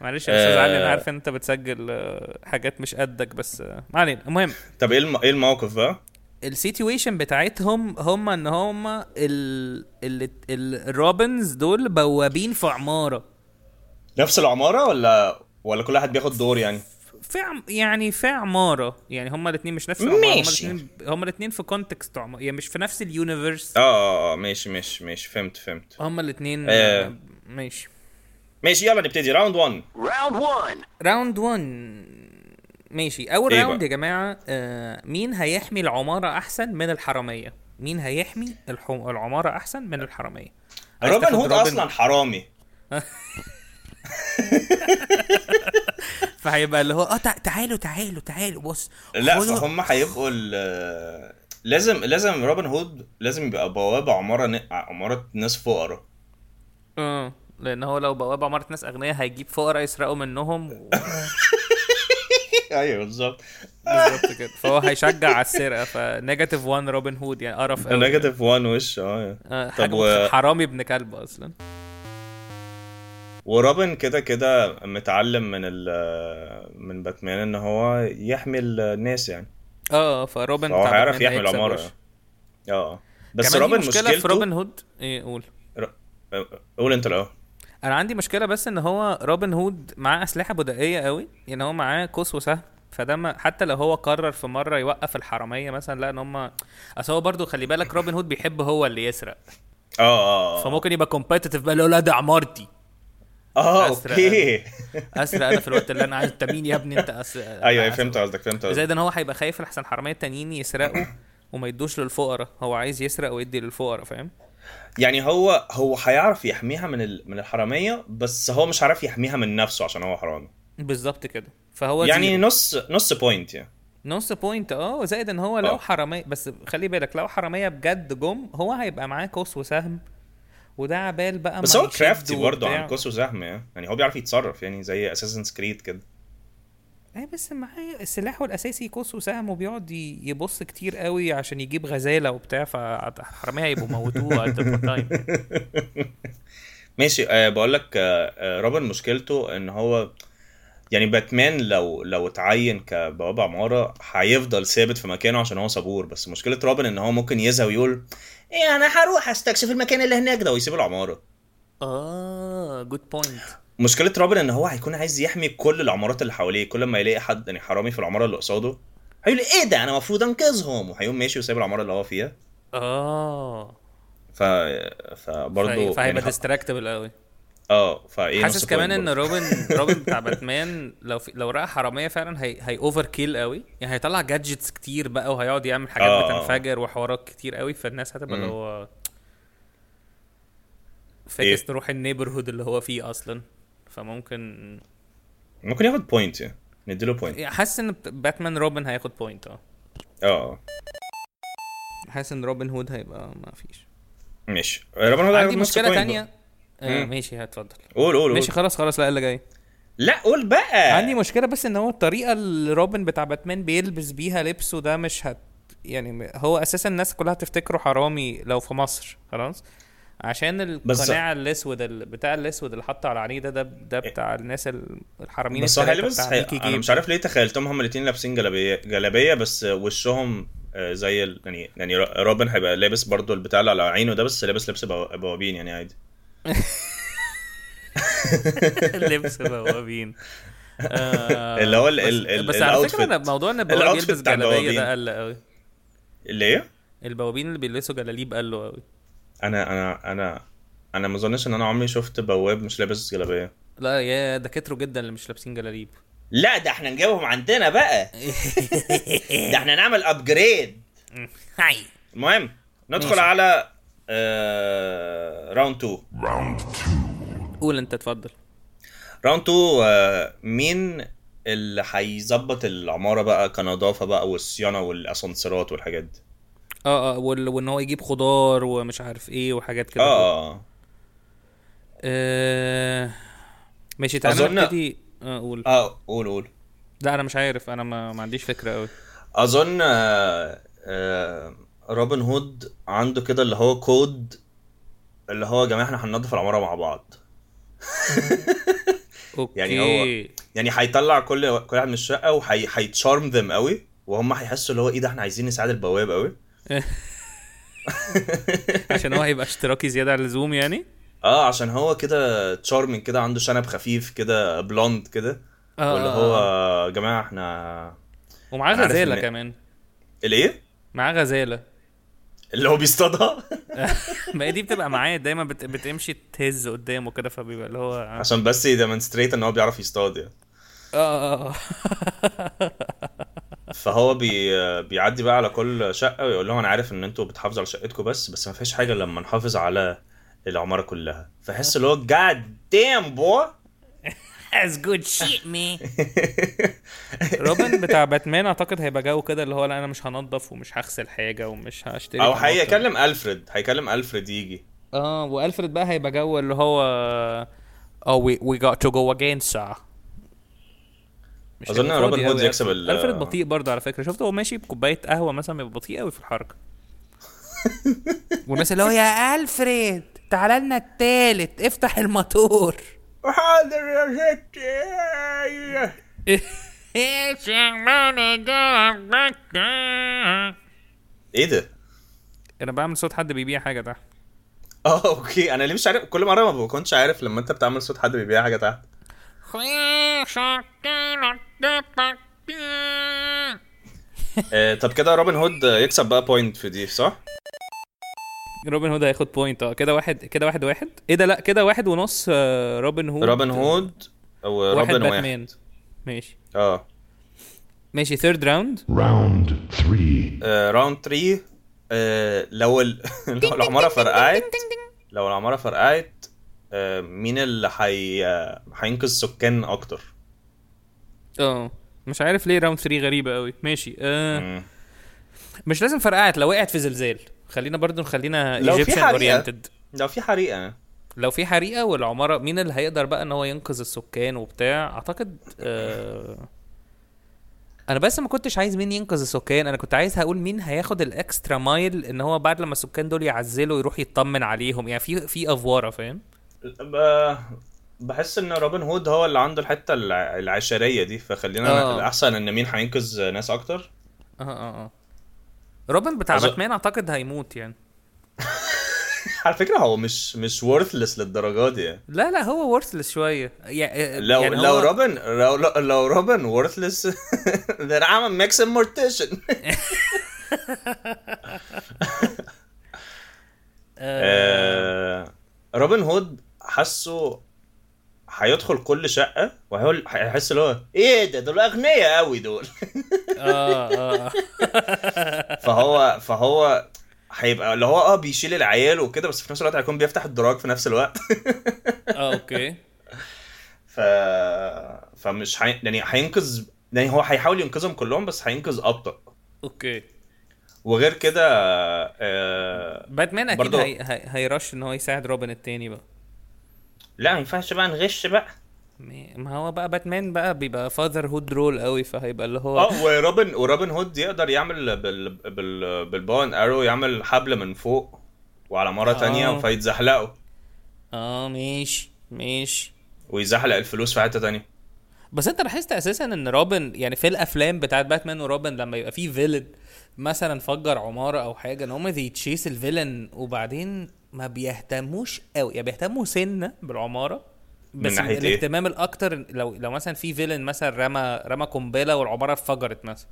معلش يا استاذ علي, انا عارف ان انت بتسجل حاجات مش قدك بس ما علينا. المهم, طب ايه ايه الموقف بقى؟ السيتويشن بتاعتهم هم ان هم الروبنز دول بوابين في عماره, نفس العماره ولا ولا كل واحد بياخد دور يعني في عم يعني في عماره يعني هم الاثنين مش نفس العماره, هم الاثنين هم الاثنين في كونتكست عماره يعني مش في نفس اليونيفرس. اه اه ماشي ماشي ماشي فهمت فهمت هم الاثنين آه. ماشي ماشي يلا نبتدي راوند واحد. راوند واحد راوند واحد ماشي. اول إيه راوند يا جماعه آه مين هيحمي العماره احسن من الحراميه؟ مين هيحمي الحم... العماره احسن من الحراميه؟ روبن هود اصلا حرامي. فهيبقى اللي هو اه تعالوا تعالوا تعالوا بص. لا هم هيبقوا لازم لازم روبن هود لازم يبقى بوابه عماره ن... عماره ناس فقراء. اه لأنه هو لو بوابة عمارة ناس أغنياء هيجيب فقراء يسرقوا منهم و... أيوة بالظبط بالظبط كده. فهو هيشجع على السرقة. فنيجاتيف وان روبن هود يعني أرف نيجاتيف وان وش اه حاجة و... حرامي ابن كلب أصلا. وروبن كده كده متعلم من من باتمان إن هو يحمي الناس يعني اه فروبن هو هيعرف يحمي العمارة اه. بس روبن مشكلته في روبن هود ايه قول قول انت الأول. انا عندي مشكله بس ان هو روبن هود معاه اسلحه بدائيه قوي يعني هو معاه قوس وسهم, فده حتى لو هو قرر في مره يوقف الحراميه مثلا لا ان هم اصل هو برضو خلي بالك روبن هود بيحب هو اللي يسرق اه فممكن يبقى كومبيتيتيف بقى لا ده عمارتي اه اوكي اسرق انا في الوقت اللي انا عايز تمين يا ابني انت أسرق. ايوه فهمت قصدك فهمت قصدك. زي ده هو هيبقى خايف احسن حراميه تانيين يسرقوا وما يدوش للفقراء, هو عايز يسرق ويدي للفقراء فاهم يعني. هو هو هيعرف يحميها من من الحراميه بس هو مش عارف يحميها من نفسه عشان هو حرامي بالظبط كده. فهو يعني نص نص بوينت يعني نص بوينت اه زائد ان هو لو أوه. حراميه بس خلي بالك لو حراميه بجد جم هو هيبقى معاه قوس وسهم وده عبال بقى بس هو كرافتي برضه عن قوس وسهم يعني هو بيعرف يتصرف يعني زي اساسنز كريد كده اي بس معاه السلاح والاساسي قوس وسهم وبيقعد يبص كتير قوي عشان يجيب غزاله وبتاع فحراميه هيبقوا موتوه على التايم. ماشي أه بقول لك أه روبن مشكلته ان هو يعني باتمان لو لو اتعين كبواب عماره هيفضل ثابت في مكانه عشان هو صبور. بس مشكله روبن ان هو ممكن يزهق ويقول ايه انا هروح استكشف المكان اللي هناك ده ويسيب العماره. اه جود بوينت. مشكلة روبن ان هو هيكون عايز يحمي كل العمارات اللي حواليه, كل ما يلاقي حد يعني حرامي في العمارة اللي قصاده هيقول ايه ده انا مفروض انقذهم وهيقوم ماشي وسايب العمارة اللي هو فيها اه ف فبرضه فهيبقى ديستراكتبل قوي اه فايه. حاسس كمان ان روبن روبن بتاع باتمان لو في... لو رأى حرامية فعلا هي هي اوفر كيل قوي يعني هيطلع جادجتس كتير بقى وهيقعد يعمل حاجات بتنفجر وحوارات كتير قوي فالناس هتبقى اللي هو فاكس تروح النيبرهود اللي هو فيه اصلا فممكن ممكن ياخد بوينت يعني نديله بوينت. حاسس ان باتمان روبن هياخد بوينت اه اه حاسس ان روبن هود هيبقى ما فيش ماشي روبن هود. عندي مشكله تانية آه ماشي هتفضل قول قول ماشي خلاص خلاص لا اللي جاي لا قول بقى. عندي مشكله بس ان هو الطريقه اللي روبن بتاع باتمان بيلبس بيها لبسه ده مش هت يعني هو اساسا الناس كلها هتفتكره حرامي لو في مصر خلاص عشان القناع الاسود بتاع الاسود اللي حاطه على عينيه ده ده بتاع الناس الحرامين الصراحه. انا مش عارف ليه تخيلتهم هم الاثنين لابسين جلابيه جلابيه بس وشهم زي ال... يعني يعني روبن هيبقى لابس برضو البتاع اللي على عينه ده بس لابس لبس بوابين يعني عادي. لبس بوابين اللي هو بس على فكرة موضوع ان البواب يلبس جلابية ده قل قوي. ليه؟ البوابين اللي بيلبسوا جلاليب قلوا قوي. انا انا انا انا ما اظنش ان انا عمري شفت بواب مش لابس جلابية. لا يا ده كتروا جدا اللي مش لابسين جلاليب. لا ده احنا نجيبهم عندنا بقى. ده احنا نعمل ابجريد. هاي المهم ندخل على راوند اتنين. راوند اتنين قول انت تفضل. راوند اتنين مين اللي هيظبط العماره بقى كنظافه بقى والصيانه والاسانسيرات والحاجات دي. اه اه وان هو يجيب خضار ومش عارف ايه وحاجات كده. اه اه ماشي تعالى ابتدي. اه قول اه قول قول لا انا مش عارف انا ما, ما عنديش فكره قوي. اظن آه آه روبن هود عنده كده اللي هو كود اللي هو يا جماعه احنا هننظف العماره مع بعض. أوكي. يعني هو يعني هيطلع كل كل واحد من الشقه وهيتشارم ذم قوي وهم هيحسوا اللي هو ايه ده احنا عايزين نساعد البواب قوي. عشان هو هيبقى اشتراكي زياده عن اللزوم يعني. اه عشان هو كده تشارمين كده عنده شنب خفيف كده بلوند كده. آه واللي هو يا جماعه احنا ومعاه غزاله إن... كمان الايه معاه غزاله اللي هو بيصطادها. ما دي بتبقى معاه دايما بت... بتمشي تهز قدامه كده فبيبقى اللي هو عشان بس يديمونستريت ان هو بيعرف يصطاد يعني. اه فهو بي... بيعدي بقى على كل شقه ويقول لهم انا عارف ان انتوا بتحافظوا على شقتكم بس بس ما فيش حاجه لما نحافظ على العماره كلها. فحس اللي هو god damn boy that's good shit me. روبن بتاع باتمان اعتقد هيبقى جو كده اللي هو لا انا مش هنظف ومش هغسل حاجه ومش هشتري او هيكلم الفريد هيكلم الفريد يجي. اه والفريد بقى هيبقى جو اللي هو oh we we got to go again sir. اظن روبن هود يكسب. الفريد بطيء برضه على فكره. شفته هو ماشي بكوبايه قهوه مثلا بيبقى بطيء قوي في الحركه. والناس اللي هو يا الفريد تعال لنا الثالث افتح الموتور. حاضر يا ستي. ايش ايه ده انا بعمل صوت حد بيبيع حاجه تحت. اه اوكي انا ليه مش عارف كل مره ما بكونش عارف لما انت بتعمل صوت حد بيبيع حاجه تحت. طب كده روبن هود يكسب بقى بوينت في دي صح. روبن هود هياخد بوينت. اه كده واحد كده واحد واحد ايه ده لا كده واحد ونص. روبن هود روبن هود او روبن واحد ماشي. اه ماشي ثيرد راوند. راوند ثلاثة. راوند ثلاثة لو العماره فرقعت لو العماره فرقعت مين اللي هينقذ سكان اكتر. اه مش عارف ليه راوند ثلاثة غريبه قوي. ماشي آه مش لازم فرقعت لو وقعت في زلزال. خلينا برضو خلينا ايجيبشن اورينتد. لو في حريقه لو في حريقه والعماره مين اللي هيقدر بقى ان هو ينقذ السكان وبتاع. اعتقد آه انا بس ما كنتش عايز مين ينقذ السكان. انا كنت عايز هقول مين هياخد الاكسترا مايل ان هو بعد لما السكان دول يعزلوا يروح يطمن عليهم يعني في في افواره فاهم. بحس ان روبن هود هو اللي عنده الحته العشريه دي فخلينا آه. الاحسن ان مين هينقذ ناس اكتر. اه اه اه روبن بتاع باتمان اعتقد هيموت يعني. على فكره هو مش مش worthless للدرجه دي يعني. لا لا هو worthless شويه يعني. لو يعني لو روبن لو لو روبن worthless then I'm a Mexican mortician. روبن هود حسه هيدخل كل شقه وهيقول هيحس اللي هو ايه ده دول اغنياء قوي دول. اه فهو فهو هيبقى اللي هو اه بيشيل العيال وكده بس في نفس الوقت هيكون بيفتح الدراج في نفس الوقت. اه اوكي ف فمش حي... يعني هينقذ يعني هو هيحاول ينقذهم كلهم بس هينقذ ابطأ. اوكي وغير كده آه... باتمان اكيد برضو... هي... هي... هيرش ان هو يساعد روبن التاني بقى. لا ما ينفعش بقى نغش بقى. ما هو بقى باتمان بقى بيبقى فاذر هود رول قوي فهيبقى اللي هو اه وروبن وروبن هود يقدر يعمل بال بال بالبون ارو يعمل حبل من فوق وعلى مره أوه. تانية فيتزحلقوا. اه ماشي ماشي ويزحلق الفلوس في حته تانية. بس انت لاحظت اساسا ان روبن يعني في الافلام بتاعه باتمان وروبن لما يبقى فيه فيلن مثلا فجر عماره او حاجه ان هم يتشيس الفيلن وبعدين ما بيهتموش قوي يعني بيهتموا سنه بالعماره بس الاهتمام إيه؟ الاكتر لو لو مثلا في فيلن مثلا رمى رمى قنبله والعماره اتفجرت مثلا,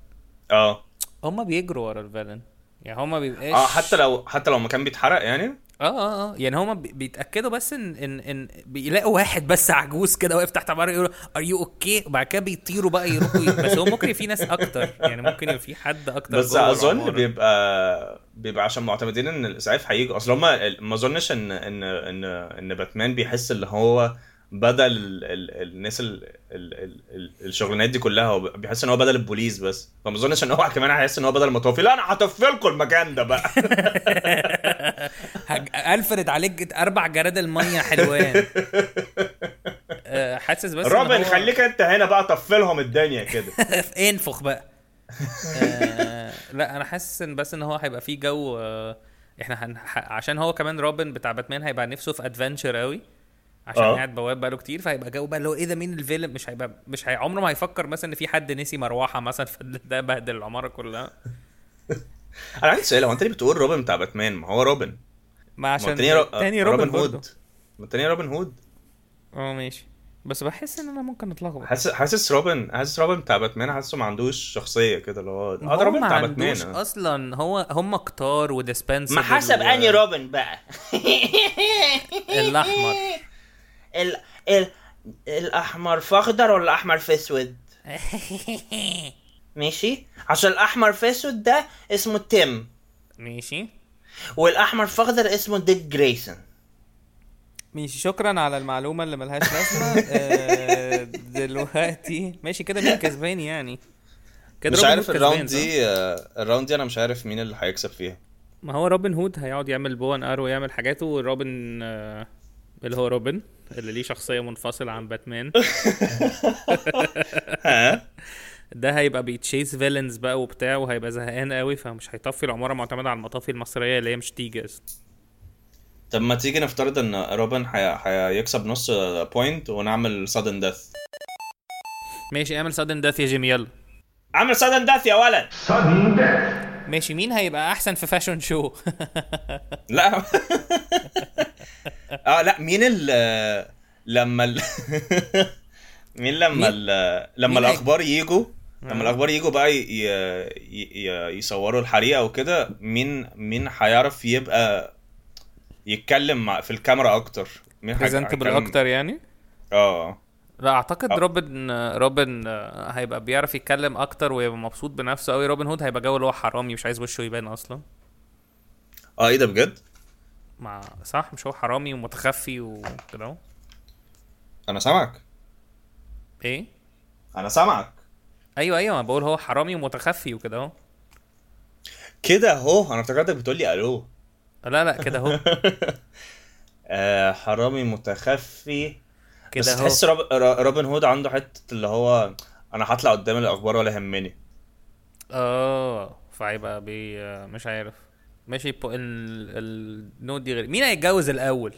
اه هما بيجروا ورا الفيلن يعني, هما بيبقاش اه حتى لو حتى لو مكان بيتحرق يعني, اه اه اه يعني هما بيتاكدوا بس ان ان, إن بيلاقوا واحد بس عجوز كده واقف تحت عماره يقولوا ار يو اوكي, وبعد كده بيطيروا بقى يروحوا ي... بس هو ممكن في ناس اكتر يعني, ممكن يبقى في حد اكتر, بس اظن بيبقى بيبقى عشان معتمدين ان الاسعاف هيجي اصلا. ما ما اظنش ان ان ان ان باتمان بيحس اللي هو بدل الناس الشغلانات دي كلها, هو بيحس ان هو بدل البوليس بس, فما اظنش ان هو كمان هيحس ان هو بدل المطافي. لا انا هطفلكوا المكان ده بقى, الفرد عليك اربع جراد الميه حلوان. حاسس بس روبن هو... خليك انت هنا بقى طفلهم الدنيا كده. انفخ بقى. آه... لا انا حاسس ان بس ان هو هيبقى فيه جو. آه... احنا هن... عشان هو كمان روبن بتاع باتمان هيبقى نفسه في ادفنتشر قوي, عشان أوه. قاعد بواب بقاله كتير, فهيبقى جو بقى اللي هو ايه ده مين الفيلم, مش هيبقى مش هي عمره ما هيفكر مثلا ان في حد نسي مروحه مثلا فده بهدل العماره كلها. انا عندي سؤال, هو انت ليه بتقول روبن بتاع باتمان؟ ما هو روبن, ما عشان تاني, رو... تاني روبن هود, ما تاني روبن هود. اه ماشي, بس بحس ان انا ممكن اطلقه, حاسس حاسس روبن حاسس روبن بتاع باتمان حاسه ما عندوش شخصيه كده اللي هو اه روبن بتاع باتمان اصلا. هو هم كتار وديسبنسر, ما حسب و... اني روبن بقى الاحمر ال ال الاحمر في اخضر ولا احمر في اسود؟ ماشي, عشان الاحمر في اسود ده اسمه تيم, ماشي, والاحمر في اخضر اسمه ديك جريسون. ماشي, شكرا على المعلومه اللي ملهاش لازمه. آه دلوقتي ماشي كده, مين كسبان يعني كده؟ مش عارف الراوند دي, الراوند دي انا مش عارف مين اللي هيكسب فيها. ما هو روبن هود هيقعد يعمل بوان ار ويعمل حاجاته, والروبن آه اللي هو روبن اللي ليه شخصية منفصلة عن باتمان ده هيبقى بيتشيز فيلنز بقى وبتاع, وهيبقى زهقان قوي, فمش هيطفي العمارة معتمدة على المطافي المصرية اللي هي مش تيجي اصلا. طب ما تيجي نفترض ان روبن هيكسب نص بوينت ونعمل sudden death. ماشي, اعمل sudden death يا جيمي, يلا اعمل sudden death يا ولد, sudden death. ماشي, مين هيبقى احسن في فاشن شو؟ لا اه لا مين ال لما ال مين لما ال لما الاخبار ييجوا لما الاخبار ييجوا بقى يصوروا الحريقه وكده, مين مين هيعرف يبقى يتكلم في الكاميرا اكتر, مين بريزنتبل اكتر يعني. اه لا اعتقد أو. روبن روبن هيبقى بيعرف يتكلم اكتر ويبقى مبسوط بنفسه قوي. روبن هود هيبقى جو اللي هو حرامي مش عايز وشه يبان اصلا. اه ايه ده بجد؟ مع صح, مش هو حرامي ومتخفي وكده. انا سامعك. ايه انا سامعك. ايوه ايوه بقول هو حرامي ومتخفي وكده اهو كده اهو. انا افتكرتك بتقول لي الو. لا لا كده اهو. آه حرامي متخفي كده اهو. تحس روب... روبن هود عنده حته اللي هو انا هطلع قدام الاخبار ولا همني. اه فهيبقى بي مش عارف. ماشي, النوت دي غير مين هيتجوز الاول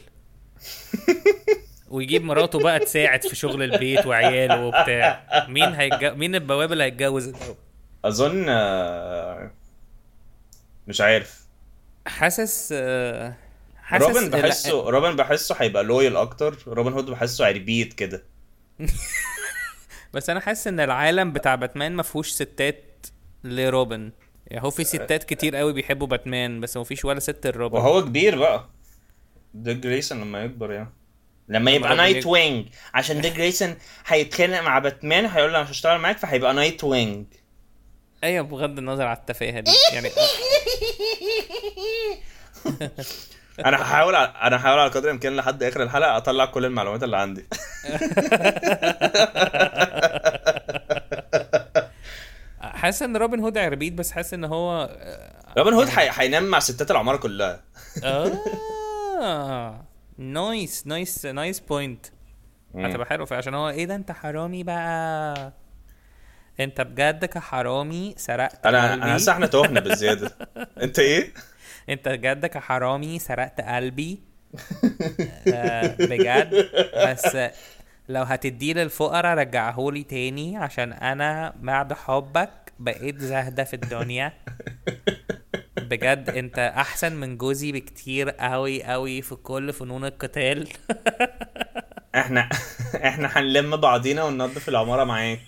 ويجيب مراته بقى تساعد في شغل البيت وعياله وبتاع. مين هيتجوز؟ مين البواب اللي هيتجوز الاول؟ اظن مش عارف, حاسس حاسس روبن بحسه روبن بحسه هيبقى لويل اكتر. روبن هود بحسه عربيت كده. بس انا حاسس ان العالم بتاع باتمان ما فيهوش ستات لروبن. يعني هو في ستات كتير قوي بيحبوا باتمان, بس ما فيش ولا ست الروبن, وهو كبير بقى. ديك جريسون لما يكبر يعني لما يبقى نايت وينج, عشان ديك جريسون هيتخانق مع باتمان هيقول له انا مش هشتغل معاك, فهيبقى نايت وينج. ايوه, بغض النظر على التفاهه دي يعني. انا هحاول انا هحاول على قدر الامكان لحد اخر الحلقه اطلع كل المعلومات اللي عندي. حاسس ان روبن هود عربيت, بس حاسس ان هو روبن هود هينام مع ستات العماره كلها. اه نايس نايس نايس بوينت. هتبقى حلو, عشان هو ايه ده انت حرامي بقى, انت بجد كحرامي سرقت. انا انا صح, احنا توهنا بالزياده. انت ايه انت بجد كحرامي سرقت قلبي. آه بجد, بس لو هتديه للفقراء رجعهولي تاني, عشان انا بعد حبك بقيت زهدة في الدنيا. بجد انت احسن من جوزي بكتير قوي قوي في كل فنون القتال. احنا احنا هنلم بعضينا وننظف العمارة معاك.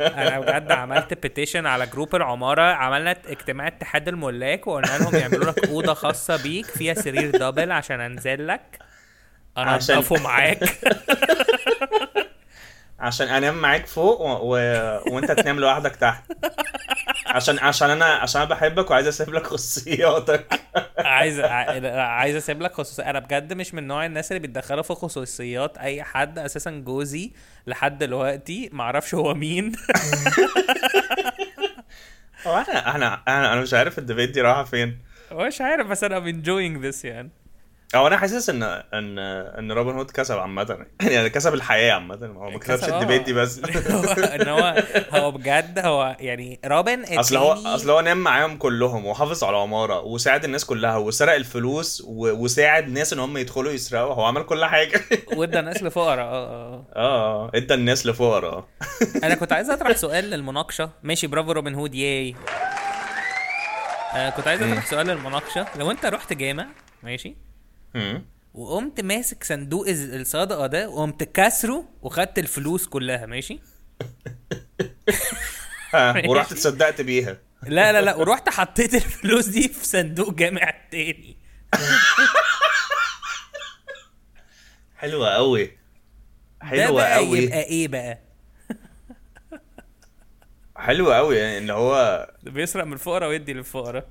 انا بجد عملت بيتيشن على جروب العماره، عملنا اجتماع اتحاد الملاك وقلنا لهم يعملوا لك اوضه خاصه بيك فيها سرير دبل عشان انزل لك انضفه عشان... معاك عشان انام معاك فوق و... و... وانت تنام لوحدك تحت، عشان عشان انا عشان بحبك وعايز اسيب لك خصوصياتك. عايز عايز اسيب لك خصوصيات. انا بجد مش من نوع الناس اللي بيتدخلوا في خصوصيات اي حد، اساسا جوزي لحد دلوقتي ما اعرفش هو مين. انا انا انا مش عارف الديبيت دي رايحه فين، مش عارف، بس انا enjoying this يعني. او انا حاسس ان ان ان روبن هود كسب عامه، يعني كسب الحياه عامه، هو ما كسبش الديبيت دي بس. ان هو هو بجد هو يعني روبن اصل هو اصل هو نام معاهم كلهم وحافظ على العماره وساعد الناس كلها وسرق الفلوس وساعد ناس ان هم يدخلوا يسرقوا، هو عمل كل حاجه وادى الناس لفقراء. اه اه ادى الناس لفقراء. انا كنت عايز اطرح سؤال للمناقشه. ماشي، برافو روبن هود، ياي. كنت عايز اطرح سؤال للمناقشه. لو انت رحت جامع ماشي وقمت ماسك صندوق الصدقه ده وقمت كسره وخدت الفلوس كلها ماشي، ورحت تصدقت بيها، لا لا لا ورحت حطيت الفلوس دي في صندوق جامع تاني. حلوه قوي، حلوه قوي. يبقى ايه بقى؟ حلوه قوي، يعني ان هو بيسرق من الفقراء ويدي للفقراء.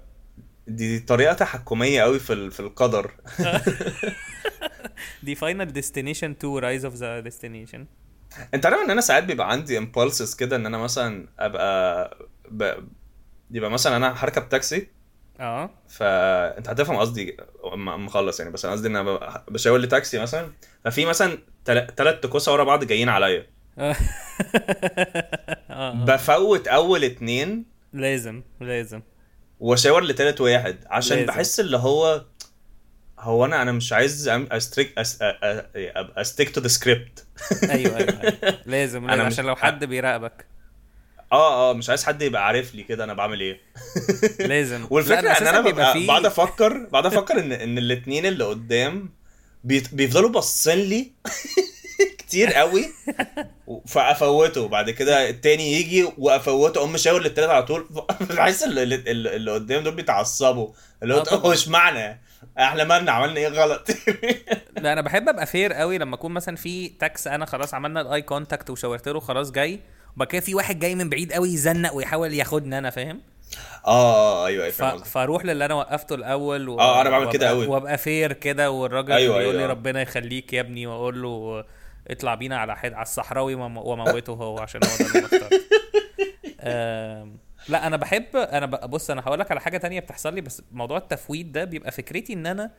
دي طريقة تحكمية قوي في في القدر. دي فاينل ديستنيشن تو رايز اوف ذا ديستنيشن. انت عارف ان انا ساعات بيبقى عندي امبولسز كده، ان انا مثلا ابقى ب... يبقى مثلا انا هركب تاكسي. اه فانت هتفهم قصدي مخلص يعني، بس انا قصدي ان انا بشاور لتاكسي مثلا، ففي مثلا ثلاث كوسه ورا بعض جايين عليا. بفوت اول اتنين لازم لازم وشاور لتالت واحد عشان لازم. بحس اللي هو هو انا انا مش عايز استريك استيك تو ذا سكريبت. ايوه ايوه لازم، أنا عشان لو حد بيراقبك اه اه مش عايز حد يبقى عارف لي كده انا بعمل ايه. لازم. والفكره ان انا بعد افكر بعد افكر ان ان الاثنين اللي قدام بيفضلوا باصين لي كتير قوي، فافوته. بعد كده التاني يجي وافوته، ام شاور للتالت على طول. بحس اللي قدام دول بيتعصبوا، اللي هو مش معنى احنا مالنا عملنا ايه غلط. لا انا بحب ابقى فير قوي لما اكون مثلا في تاكس، انا خلاص عملنا الاي كونتاكت وشاورت له خلاص جاي، وبعد كده في واحد جاي من بعيد قوي يزنق ويحاول ياخدني، انا فاهم. اه ايوه فاهم. فاروح للي انا وقفته الاول و... اه انا بعمل كده قوي وابقى فير كده، والراجل أيوة يقول لي أيوة. ربنا يخليك يا ابني، واقول له اطلع بينا على حد على الصحراوي وموته هو عشان هو ده اللي اختار. لا انا بحب، انا بص انا هقول لك على حاجه تانية بتحصل لي، بس موضوع التفويت ده بيبقى فكرتي ان انا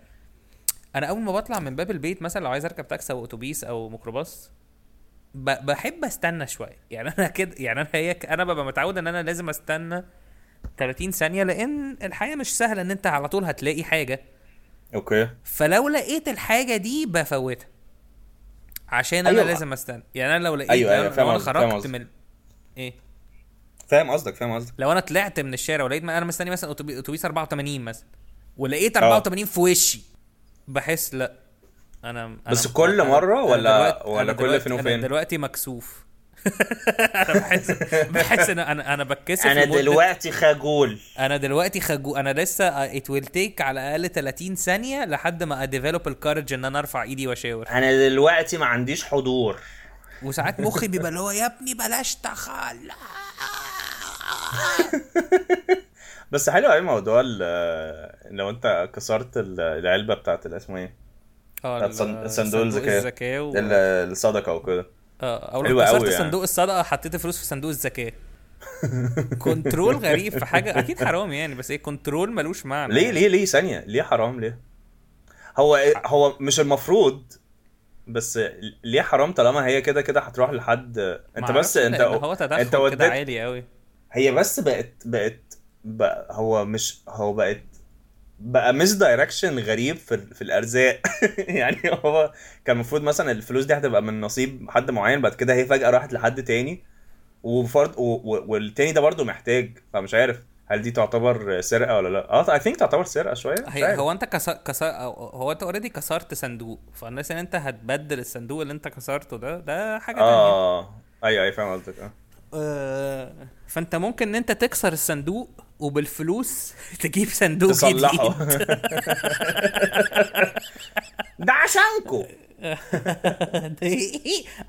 انا اول ما بطلع من باب البيت مثلا، لو عايز اركب تاكسي او اتوبيس او ميكروباص، بحب استنى شويه. يعني انا كده يعني انا هيك انا ببقى متعود ان انا لازم استنى ثلاثين ثانية، لان الحياه مش سهله ان انت على طول هتلاقي حاجه. اوكي. فلو لقيت الحاجه دي بفوتها عشان انا أيوة. لازم استنى. يعني انا لو لقيت أيوة أيوة. لو انا خرجت من ايه فاهم قصدك فاهم قصدك لو انا طلعت من الشارع ولقيت ما انا مستني مثلا اتوبيس أربعة وثمانين مثلا، ولقيت أربعة وثمانين في وشي، بحس لا انا, أنا بس كل أنا مره ولا ولا كل فين وفين. انا دلوقتي مكسوف. انا بحس بحس ان انا انا بتكسف. انا دلوقتي خجول انا دلوقتي خجول انا لسه it will take على الاقل ثلاثين ثانية لحد ما اديفلوب الكارج ان انا ارفع ايدي واشاور. انا دلوقتي ما عنديش حضور، وساعات مخي بيبقى اللي هو يا ابني بلاش تخلع. بس حلو قوي موضوع لو انت كسرت العلبه بتاعه الاسم ايه اه صندوق الزكاه الصدقه وكده. اه او لو كسرت صندوق الصدقه حطيت فلوس في صندوق الزكاه. كنترول غريب في حاجه اكيد حرام يعني، بس ايه كنترول ملوش معنى. ليه ليه ليه ثانيه ليه حرام؟ ليه هو هو مش المفروض، بس ليه حرام طالما هي كده كده هتروح لحد انت بس انت هو انت وديت عالي قوي. هي بس بقت بقت بقى هو مش هو بقت بقى مس دايركشن غريب في في الارزاق. يعني هو كان المفروض مثلا الفلوس دي هتبقى من نصيب حد معين، بعد كده هي فجأة راحت لحد تاني، وفرض والتاني ده برضو محتاج، فمش عارف هل دي تعتبر سرقه ولا لا؟ اه اي ثينك تعتبر سرقه شويه. هو انت كسر كسر هو انت اوريدي كسرت صندوق، فالناس ان انت هتبدل الصندوق اللي انت كسرته ده ده حاجه ثانيه. اه ايوه اي فاهم قصدك. اه آه فانت ممكن ان انت تكسر الصندوق وبالفلوس تجيب صندوق تصلحه. ده عشانكو.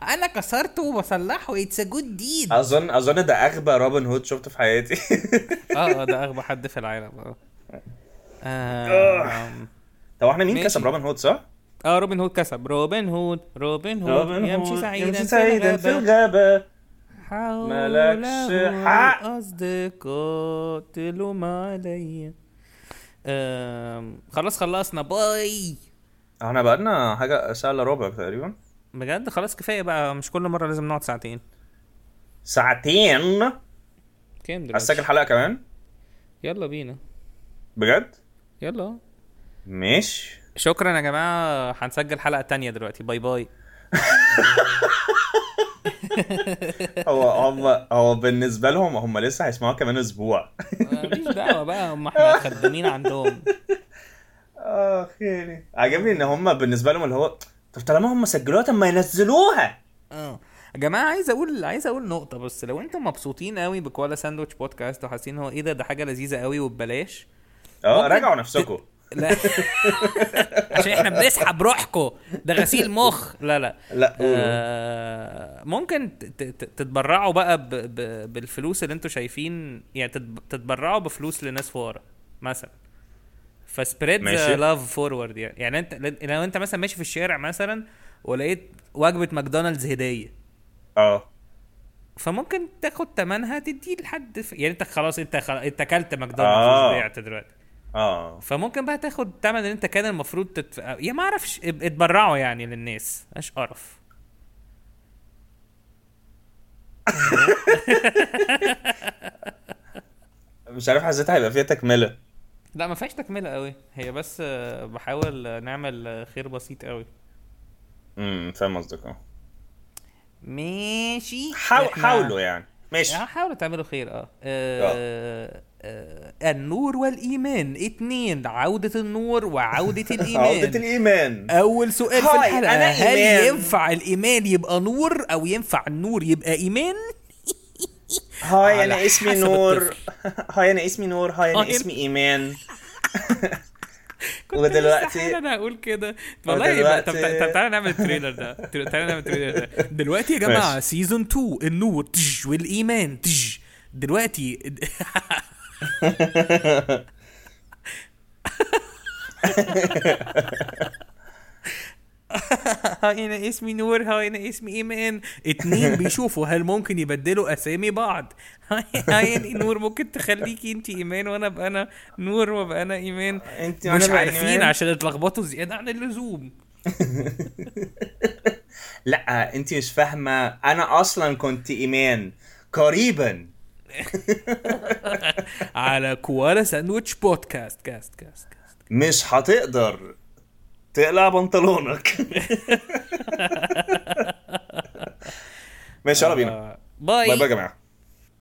انا كسرته وبصلحه. اتس جود ديد. اظن اظن ده اغبى روبن هود شفته في حياتي. اه ده اغبى حد في العالم. اه طب احنا مين كسب روبن هود صح؟ اه روبن هود كسب. روبن هود روبن هود يمشي سعيدا في الغابه مالكش حق أصدقاء تلوم عليا. خلاص خلصنا باي. احنا بقالنا حاجة ساعة الا ربع تقريبا بجد. خلاص كفاية بقى، مش كل مرة لازم نقعد ساعتين ساعتين. كام دلوقتي هسجل الحلقة كمان؟ يلا بينا بجد. يلا مش شكرا يا جماعة، هنسجل حلقة تانية دلوقتي. باي باي. هو هم هو بالنسبه لهم هم لسه هيسمعوا كمان اسبوع. ماليش دعوه بقى، هم احنا خدامين عندهم. اه خير عجبني ان هم بالنسبه لهم اللي هو طب طالما هم سجلوها طب ما ينزلوها. اه يا جماعه عايز اقول عايز اقول نقطه بس. لو انتم مبسوطين قوي بكوالا ساندويتش بودكاست وحاسين هو ايه ده ده حاجه لذيذه قوي وببلاش، اه راجعوا نفسكم. لا عشان احنا بنسحب روحكم، ده غسيل مخ. لا لا لا آه ممكن تتبرعوا بقى ب ب بالفلوس اللي انتوا شايفين، يعني تتبرعوا بفلوس لناس فقراء مثلا، فسبريد ذا لاف فورورد. يعني يعني انت لو انت مثلا ماشي في الشارع مثلا ولقيت وجبه ماكدونالدز هديه، اه فممكن تاخد ثمنها تديه لحد ف... يعني انت خلاص انت خل... انت اكلت ماكدونالدز وبيعت دلوقتي، اه فممكن بقى تاخد تمن اللي انت كان المفروض تتف... يا ما اعرفش اتبرعوا يعني للناس. ايش اعرف. مش عارف، حسيتها هيبقى فيها تكمله. لا ما فيهاش تكمله قوي، هي بس بحاول نعمل خير بسيط قوي. امم فاهم قصدك. اه ماشي حاولوا يعني ماشي حاولوا تعملوا خير. اه, آه. النور والإيمان اتنين، عودة النور وعودة الإيمان. عودة الإيمان. أول سؤال في الحلقة، هل ينفع الإيمان يبقى نور أو ينفع النور يبقى إيمان؟ هاي أنا اسمي نور. هاي أنا اسمي نور. هاي أنا اسمي إيمان. ودلوقتي أنا أقول كده والله. طب تعالى نعمل تريلر ده تعالى نعمل تريلر ده دلوقتي يا جماعة. سيزون اتنين النور تج والإيمان تج دلوقتي. هاي انا اسمي نور، هاي انا اسمي ايمان. اتنين بيشوفوا هل ممكن يبدلوا اسامي بعض. هاي انا نور ممكن تخليكي انت ايمان وانا بقى انا نور وبقى انا ايمان. مش عارفين عشان اتلخبطوا زياده عن اللزوم. لا انت مش فاهمه، انا اصلا كنت ايمان قريبا. على كوالا ساندويتش بودكاست كاست كاست مش هتقدر تقلع بنطلونك. ماشي يلا بينا باي باي يا جماعه.